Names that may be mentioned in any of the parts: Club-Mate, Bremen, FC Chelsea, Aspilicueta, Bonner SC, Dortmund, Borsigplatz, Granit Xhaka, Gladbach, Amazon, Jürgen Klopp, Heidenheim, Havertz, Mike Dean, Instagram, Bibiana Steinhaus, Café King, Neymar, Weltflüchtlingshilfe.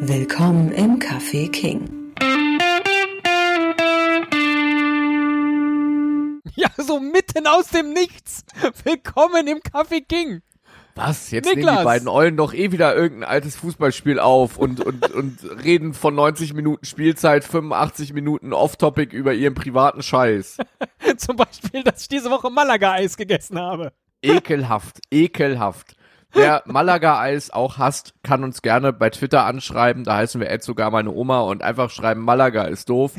Willkommen im Café King. Ja, so mitten aus dem Nichts. Willkommen im Café King. Was? Jetzt Niklas. Nehmen die beiden Eulen doch eh wieder irgendein altes Fußballspiel auf und reden von 90 Minuten Spielzeit, 85 Minuten Off-Topic über ihren privaten Scheiß. Zum Beispiel, dass ich diese Woche Malaga-Eis gegessen habe. Ekelhaft, ekelhaft. Wer Malaga-Eis auch hasst, kann uns gerne bei Twitter anschreiben. Da heißen wir sogar meine Oma und einfach schreiben, Malaga ist doof.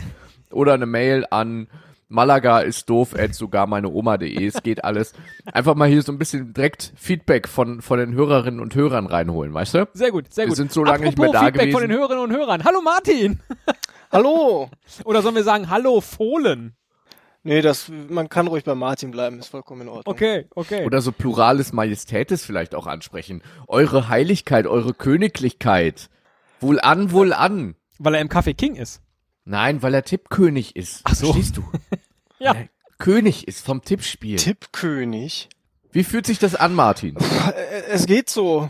Oder eine Mail an Malaga ist doof @sogarmeineoma.de. Es geht alles. Einfach mal hier so ein bisschen direkt Feedback von den Hörerinnen und Hörern reinholen, weißt du? Sehr gut, sehr gut. Wir sind so lange nicht mehr da gewesen. Feedback von den Hörerinnen und Hörern. Hallo Martin! Hallo! Oder sollen wir sagen, hallo Fohlen? Nee, man kann ruhig bei Martin bleiben, ist vollkommen in Ordnung. Okay, okay. Oder so plurales Majestätes vielleicht auch ansprechen. Eure Heiligkeit, eure Königlichkeit. Wohlan, wohlan. Weil er im Café King ist. Nein, weil er Tippkönig ist. Ach so. Verstehst du? Ja. Weil er König ist vom Tippspiel. Tippkönig? Wie fühlt sich das an, Martin? Es geht so.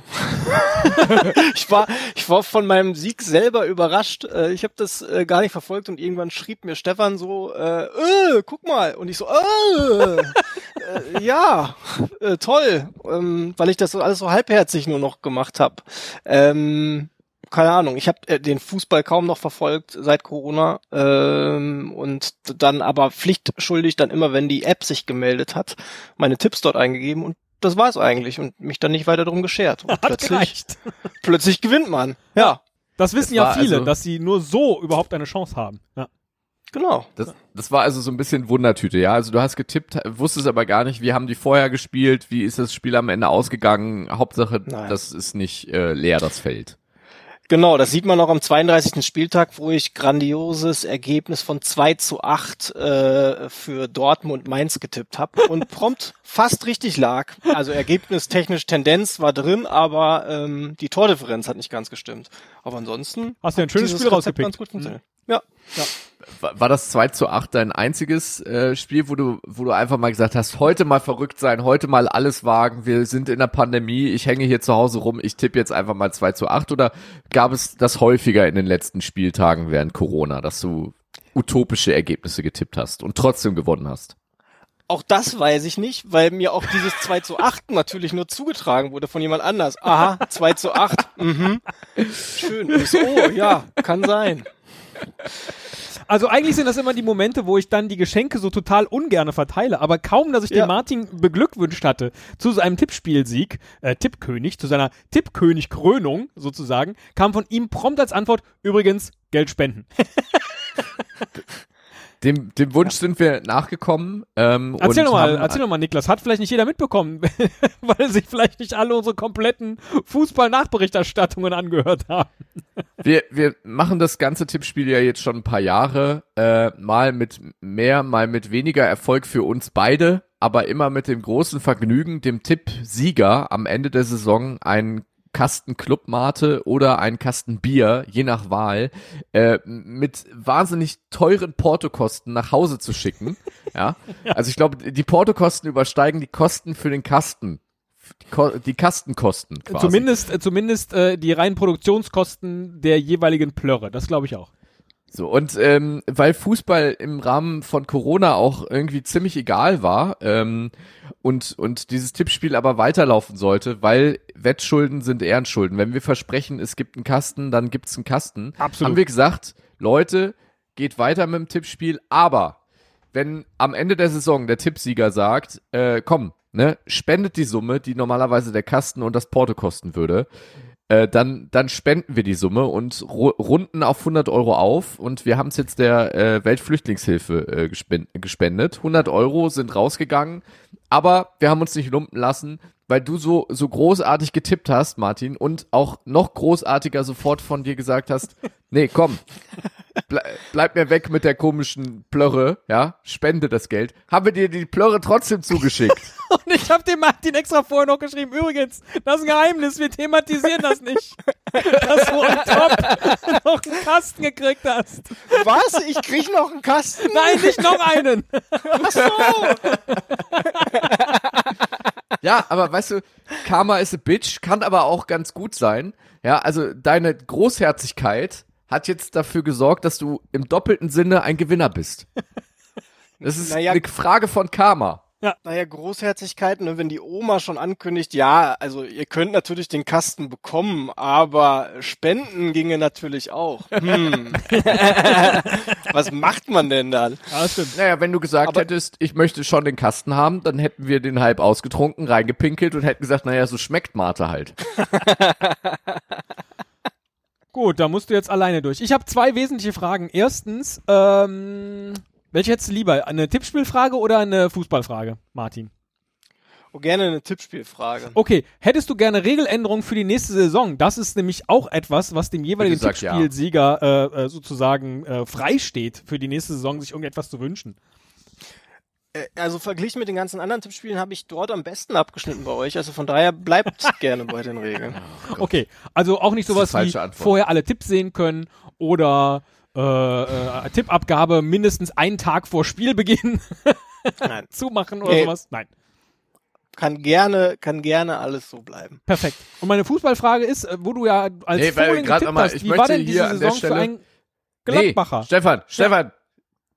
Ich war von meinem Sieg selber überrascht. Ich habe das gar nicht verfolgt und irgendwann schrieb mir Stefan so, guck mal. Und ich so, ja, toll. Weil ich das alles so halbherzig nur noch gemacht habe. Keine Ahnung, ich habe den Fußball kaum noch verfolgt seit Corona und dann aber pflichtschuldig dann immer, wenn die App sich gemeldet hat, meine Tipps dort eingegeben und das war's eigentlich und mich dann nicht weiter drum geschert. Und plötzlich gewinnt man. Ja, das wissen ja viele, also, dass sie nur so überhaupt eine Chance haben. Ja. Genau. Das war also so ein bisschen Wundertüte, ja. Also du hast getippt, wusstest aber gar nicht, wie haben die vorher gespielt, wie ist das Spiel am Ende ausgegangen. Hauptsache, das ist nicht leer, das Feld. Genau, das sieht man auch am 32. Spieltag, wo ich grandioses Ergebnis von 2-8 für Dortmund-Mainz getippt habe und prompt fast richtig lag. Also ergebnistechnisch Tendenz war drin, aber die Tordifferenz hat nicht ganz gestimmt. Aber ansonsten hast du ein schönes Spiel rausgepickt. Ganz gut funktioniert. Mhm. Ja. Ja. War das 2-8 dein einziges Spiel, wo du einfach mal gesagt hast, heute mal verrückt sein, heute mal alles wagen, wir sind in der Pandemie, ich hänge hier zu Hause rum, ich tippe jetzt einfach mal 2-8? Oder gab es das häufiger in den letzten Spieltagen während Corona, dass du utopische Ergebnisse getippt hast und trotzdem gewonnen hast? Auch das weiß ich nicht, weil mir auch dieses 2-8 natürlich nur zugetragen wurde von jemand anders. Aha, 2-8, mhm. Schön. Und ich so, oh ja, kann sein. Also eigentlich sind das immer die Momente, wo ich dann die Geschenke so total ungerne verteile, aber kaum, dass ich den Martin beglückwünscht hatte zu seinem Tippspielsieg, Tippkönig, zu seiner Tippkönig-Krönung sozusagen, kam von ihm prompt als Antwort, übrigens, Geld spenden. Dem Wunsch sind wir nachgekommen. Erzähl nochmal, Niklas, hat vielleicht nicht jeder mitbekommen, weil sich vielleicht nicht alle unsere kompletten Fußball-Nachberichterstattungen angehört haben. Wir machen das ganze Tippspiel ja jetzt schon ein paar Jahre, mal mit mehr, mal mit weniger Erfolg für uns beide, aber immer mit dem großen Vergnügen, dem Tippsieger am Ende der Saison einen Kasten Club-Mate oder ein Kasten Bier, je nach Wahl, mit wahnsinnig teuren Portokosten nach Hause zu schicken. Ja? Ja. Also ich glaube, die Portokosten übersteigen die Kosten für den Kasten. Die Kastenkosten quasi. Zumindest die reinen Produktionskosten der jeweiligen Plörre, das glaube ich auch. So, und weil Fußball im Rahmen von Corona auch irgendwie ziemlich egal war und dieses Tippspiel aber weiterlaufen sollte, weil Wettschulden sind Ehrenschulden. Wenn wir versprechen, es gibt einen Kasten, dann gibt's einen Kasten. Absolut. Haben wir gesagt, Leute, geht weiter mit dem Tippspiel, aber wenn am Ende der Saison der Tippsieger sagt, komm, ne, spendet die Summe, die normalerweise der Kasten und das Porto kosten würde, dann spenden wir die Summe und runden auf 100 Euro auf und wir haben es jetzt der Weltflüchtlingshilfe gespendet. 100 Euro sind rausgegangen, aber wir haben uns nicht lumpen lassen, weil du so großartig getippt hast, Martin, und auch noch großartiger sofort von dir gesagt hast, nee, komm, bleib mir weg mit der komischen Plörre, ja, spende das Geld. Haben wir dir die Plörre trotzdem zugeschickt? Und ich habe dem Martin extra vorher noch geschrieben, übrigens, das ist ein Geheimnis, wir thematisieren das nicht. Dass du on top noch einen Kasten gekriegt hast. Was? Ich krieg noch einen Kasten? Nein, nicht noch einen. Ach so. Ja, aber weißt du, Karma is a bitch, kann aber auch ganz gut sein. Ja, also deine Großherzigkeit hat jetzt dafür gesorgt, dass du im doppelten Sinne ein Gewinner bist. Das ist eine Frage von Karma. Ja, naja, Großherzigkeit, ne, wenn die Oma schon ankündigt, ja, also ihr könnt natürlich den Kasten bekommen, aber spenden ginge natürlich auch. Was macht man denn dann? Ja, stimmt. Naja, wenn du gesagt hättest, ich möchte schon den Kasten haben, dann hätten wir den halb ausgetrunken, reingepinkelt und hätten gesagt, naja, so schmeckt Martha halt. Gut, da musst du jetzt alleine durch. Ich habe zwei wesentliche Fragen. Erstens, welche hättest du lieber? Eine Tippspielfrage oder eine Fußballfrage, Martin? Oh, gerne eine Tippspielfrage. Okay, hättest du gerne Regeländerungen für die nächste Saison? Das ist nämlich auch etwas, was dem jeweiligen Tippspielsieger sozusagen freisteht, für die nächste Saison sich irgendetwas zu wünschen. Also verglichen mit den ganzen anderen Tippspielen habe ich dort am besten abgeschnitten bei euch. Also von daher bleibt gerne bei den Regeln. Oh, okay, also auch nicht sowas wie vorher alle Tipps sehen können oder... Tippabgabe mindestens einen Tag vor Spielbeginn zumachen oder sowas? Nein. Kann gerne alles so bleiben. Perfekt. Und meine Fußballfrage ist, wo du ja als vorhin getippt hast, ich wie war denn diese Saison für einen Gladbacher? Nee, Stefan,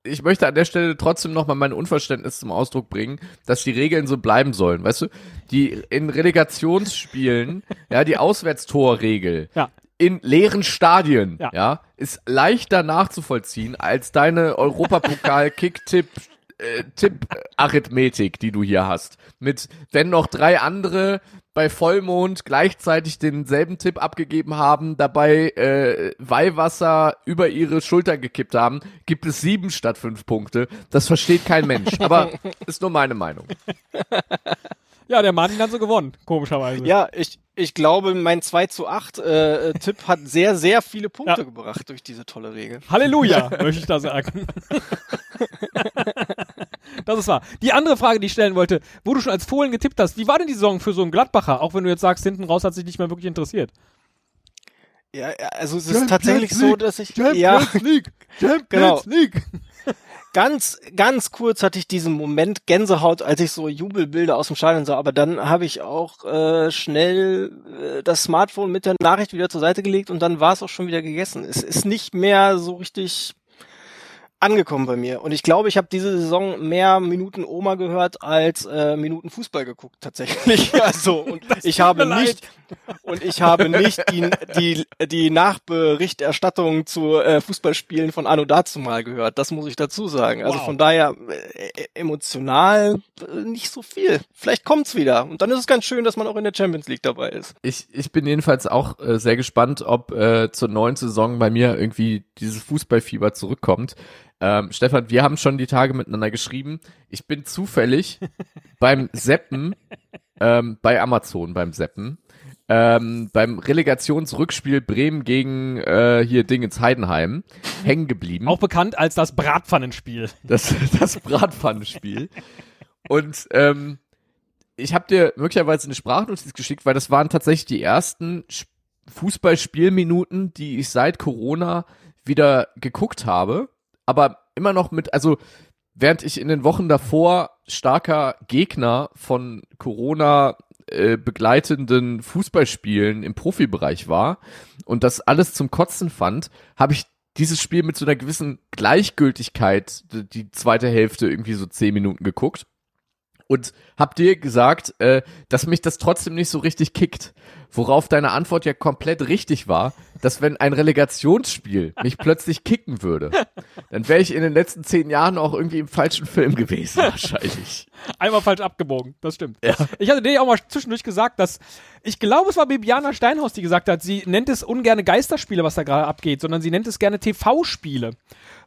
ich möchte an der Stelle trotzdem nochmal mein Unverständnis zum Ausdruck bringen, dass die Regeln so bleiben sollen, weißt du? Die in Relegationsspielen, ja, die Auswärtstorregel, ja, in leeren Stadien, ja, ist leichter nachzuvollziehen als deine Europapokal-Kick-Tipp-Arithmetik, die du hier hast. Mit, wenn noch drei andere bei Vollmond gleichzeitig denselben Tipp abgegeben haben, dabei Weihwasser über ihre Schulter gekippt haben, gibt es 7 statt 5 Punkte. Das versteht kein Mensch, aber ist nur meine Meinung. Ja, der Martin hat so gewonnen, komischerweise. Ja, ich glaube, mein 2:8 Tipp hat sehr, sehr viele Punkte gebracht durch diese tolle Regel. Halleluja, möchte ich da sagen. Das ist wahr. Die andere Frage, die ich stellen wollte, wo du schon als Fohlen getippt hast, wie war denn die Saison für so einen Gladbacher? Auch wenn du jetzt sagst, hinten raus hat sich nicht mehr wirklich interessiert. Ja, also es ist tatsächlich so, dass ich... Champions League! Ganz kurz hatte ich diesen Moment Gänsehaut, als ich so Jubelbilder aus dem Stadion sah, aber dann habe ich auch schnell das Smartphone mit der Nachricht wieder zur Seite gelegt und dann war es auch schon wieder gegessen. Es ist nicht mehr so richtig angekommen bei mir. Und ich glaube, ich habe diese Saison mehr Minuten Oma gehört als Minuten Fußball geguckt tatsächlich. Also und ich habe nicht die Nachberichterstattung zu Fußballspielen von anno dazumal gehört. Das muss ich dazu sagen. Also von daher emotional nicht so viel. Vielleicht kommt's wieder und dann ist es ganz schön, dass man auch in der Champions League dabei ist. Ich bin jedenfalls auch sehr gespannt, ob zur neuen Saison bei mir irgendwie dieses Fußballfieber zurückkommt. Stefan, wir haben schon die Tage miteinander geschrieben. Ich bin zufällig beim Seppen, bei Amazon beim Seppen, beim Relegationsrückspiel Bremen gegen hier Dingens Heidenheim hängen geblieben. Auch bekannt als das Bratpfannenspiel. Das Bratpfannenspiel. Und ich habe dir möglicherweise eine Sprachnotiz geschickt, weil das waren tatsächlich die ersten Fußballspielminuten, die ich seit Corona wieder geguckt habe. Aber immer noch mit, also während ich in den Wochen davor starker Gegner von Corona begleitenden Fußballspielen im Profibereich war und das alles zum Kotzen fand, habe ich dieses Spiel mit so einer gewissen Gleichgültigkeit die zweite Hälfte irgendwie so 10 Minuten geguckt und habe dir gesagt, dass mich das trotzdem nicht so richtig kickt. Worauf deine Antwort ja komplett richtig war, dass wenn ein Relegationsspiel mich plötzlich kicken würde, dann wäre ich in den letzten 10 Jahren auch irgendwie im falschen Film gewesen, wahrscheinlich. Einmal falsch abgebogen, das stimmt. Ja. Ich hatte dir auch mal zwischendurch gesagt, dass, ich glaube, es war Bibiana Steinhaus, die gesagt hat, sie nennt es ungerne Geisterspiele, was da gerade abgeht, sondern sie nennt es gerne TV-Spiele.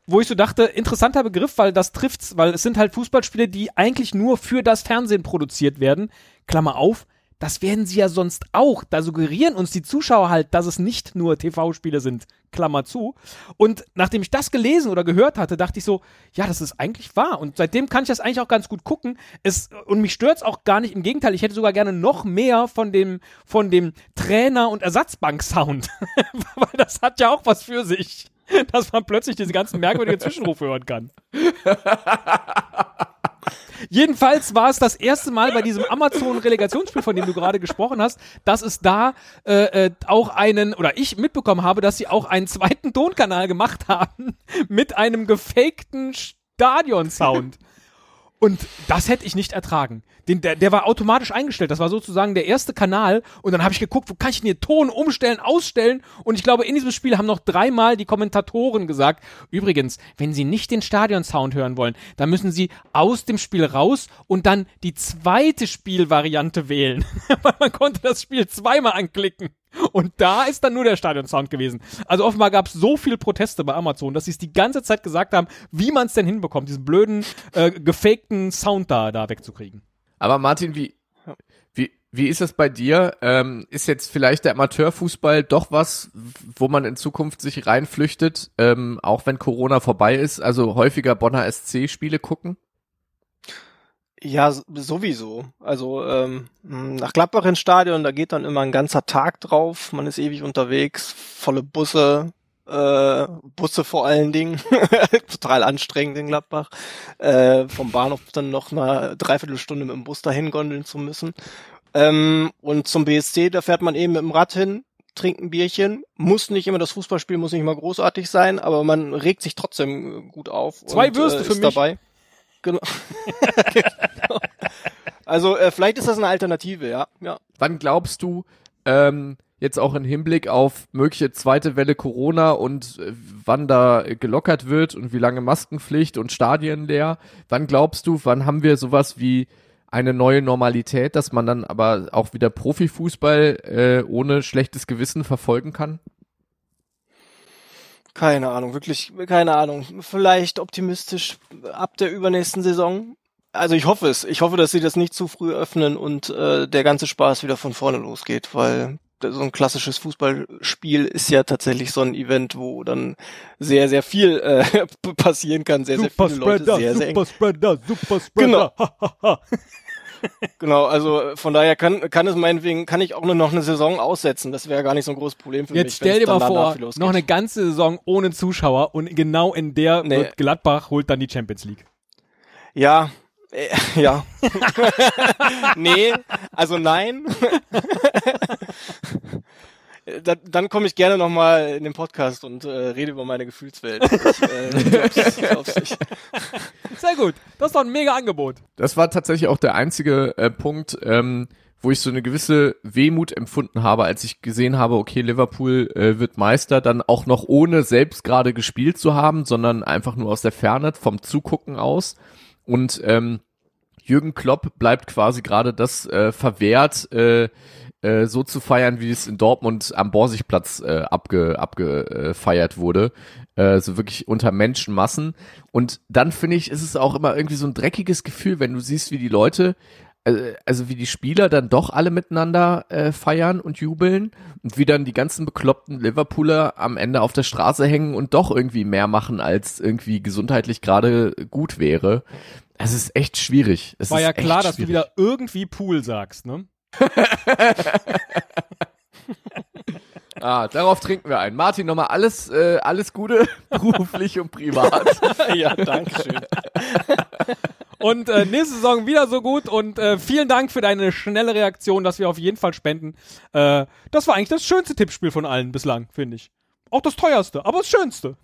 Wo ich so dachte, interessanter Begriff, weil das trifft's, weil es sind halt Fußballspiele, die eigentlich nur für das Fernsehen produziert werden. Klammer auf. Das werden sie ja sonst auch. Da suggerieren uns die Zuschauer halt, dass es nicht nur TV-Spiele sind. Klammer zu. Und nachdem ich das gelesen oder gehört hatte, dachte ich so, ja, das ist eigentlich wahr. Und seitdem kann ich das eigentlich auch ganz gut gucken. Und mich stört's auch gar nicht. Im Gegenteil, ich hätte sogar gerne noch mehr von dem Trainer- und Ersatzbank-Sound. Weil das hat ja auch was für sich. Dass man plötzlich diese ganzen merkwürdigen Zwischenrufe hören kann. Jedenfalls war es das erste Mal bei diesem Amazon-Relegationsspiel, von dem du gerade gesprochen hast, dass es da auch einen, oder ich mitbekommen habe, dass sie auch einen zweiten Tonkanal gemacht haben mit einem gefakten Stadion-Sound. Und das hätte ich nicht ertragen. Der war automatisch eingestellt. Das war sozusagen der erste Kanal. Und dann habe ich geguckt, wo kann ich denn hier Ton umstellen, ausstellen? Und ich glaube, in diesem Spiel haben noch dreimal die Kommentatoren gesagt, übrigens, wenn Sie nicht den Stadionsound hören wollen, dann müssen Sie aus dem Spiel raus und dann die zweite Spielvariante wählen. Weil man konnte das Spiel zweimal anklicken. Und da ist dann nur der Stadionsound gewesen. Also offenbar gab es so viele Proteste bei Amazon, dass sie es die ganze Zeit gesagt haben, wie man es denn hinbekommt, diesen blöden, gefakten Sound da wegzukriegen. Aber Martin, wie ist das bei dir? Ist jetzt vielleicht der Amateurfußball doch was, wo man in Zukunft sich reinflüchtet, auch wenn Corona vorbei ist? Also häufiger Bonner SC-Spiele gucken? Ja, sowieso. Also nach Gladbach ins Stadion, da geht dann immer ein ganzer Tag drauf. Man ist ewig unterwegs, volle Busse vor allen Dingen. Total anstrengend in Gladbach. Vom Bahnhof dann noch eine Dreiviertelstunde mit dem Bus dahin gondeln zu müssen. Und zum BSC, da fährt man eben mit dem Rad hin, trinkt ein Bierchen. Muss nicht immer das Fußballspiel, muss nicht immer großartig sein, aber man regt sich trotzdem gut auf. Zwei Würste für mich. Dabei. Genau. Genau. Also vielleicht ist das eine Alternative, ja. Wann glaubst du, jetzt auch im Hinblick auf mögliche zweite Welle Corona und wann da gelockert wird und wie lange Maskenpflicht und Stadien leer, wann glaubst du, wann haben wir sowas wie eine neue Normalität, dass man dann aber auch wieder Profifußball ohne schlechtes Gewissen verfolgen kann? Keine Ahnung, wirklich keine Ahnung. Vielleicht optimistisch ab der übernächsten Saison. Also ich hoffe es. Ich hoffe, dass sie das nicht zu früh öffnen und der ganze Spaß wieder von vorne losgeht, weil so ein klassisches Fußballspiel ist ja tatsächlich so ein Event, wo dann sehr, sehr viel passieren kann. Sehr, sehr viele Leute. Super Spreader. Genau. Genau, also von daher kann es meinetwegen, kann ich auch nur noch eine Saison aussetzen. Das wäre gar nicht so ein großes Problem für mich. Jetzt stell dir mal vor, noch eine ganze Saison ohne Zuschauer und genau in der wird Gladbach holt dann die Champions League. Ja. Nee, also nein. Dann komme ich gerne nochmal in den Podcast und rede über meine Gefühlswelt. Sehr gut, das ist doch ein mega Angebot. Das war tatsächlich auch der einzige Punkt, wo ich so eine gewisse Wehmut empfunden habe, als ich gesehen habe, okay, Liverpool wird Meister, dann auch noch ohne selbst gerade gespielt zu haben, sondern einfach nur aus der Ferne vom Zugucken aus. Und Jürgen Klopp bleibt quasi gerade das verwehrt, so zu feiern, wie es in Dortmund am Borsigplatz abgefeiert wurde. So wirklich unter Menschenmassen. Und dann finde ich, ist es auch immer irgendwie so ein dreckiges Gefühl, wenn du siehst, wie die Leute, also wie die Spieler dann doch alle miteinander feiern und jubeln und wie dann die ganzen bekloppten Liverpooler am Ende auf der Straße hängen und doch irgendwie mehr machen, als irgendwie gesundheitlich gerade gut wäre. Es ist echt schwierig. Es war ja klar, dass du wieder irgendwie Pool sagst, ne? Darauf trinken wir ein. Martin, nochmal alles Gute, beruflich und privat. Ja, danke schön. Und nächste Saison wieder so gut und vielen Dank für deine schnelle Reaktion, dass wir auf jeden Fall spenden. Das war eigentlich das schönste Tippspiel von allen bislang, finde ich. Auch das teuerste, aber das schönste.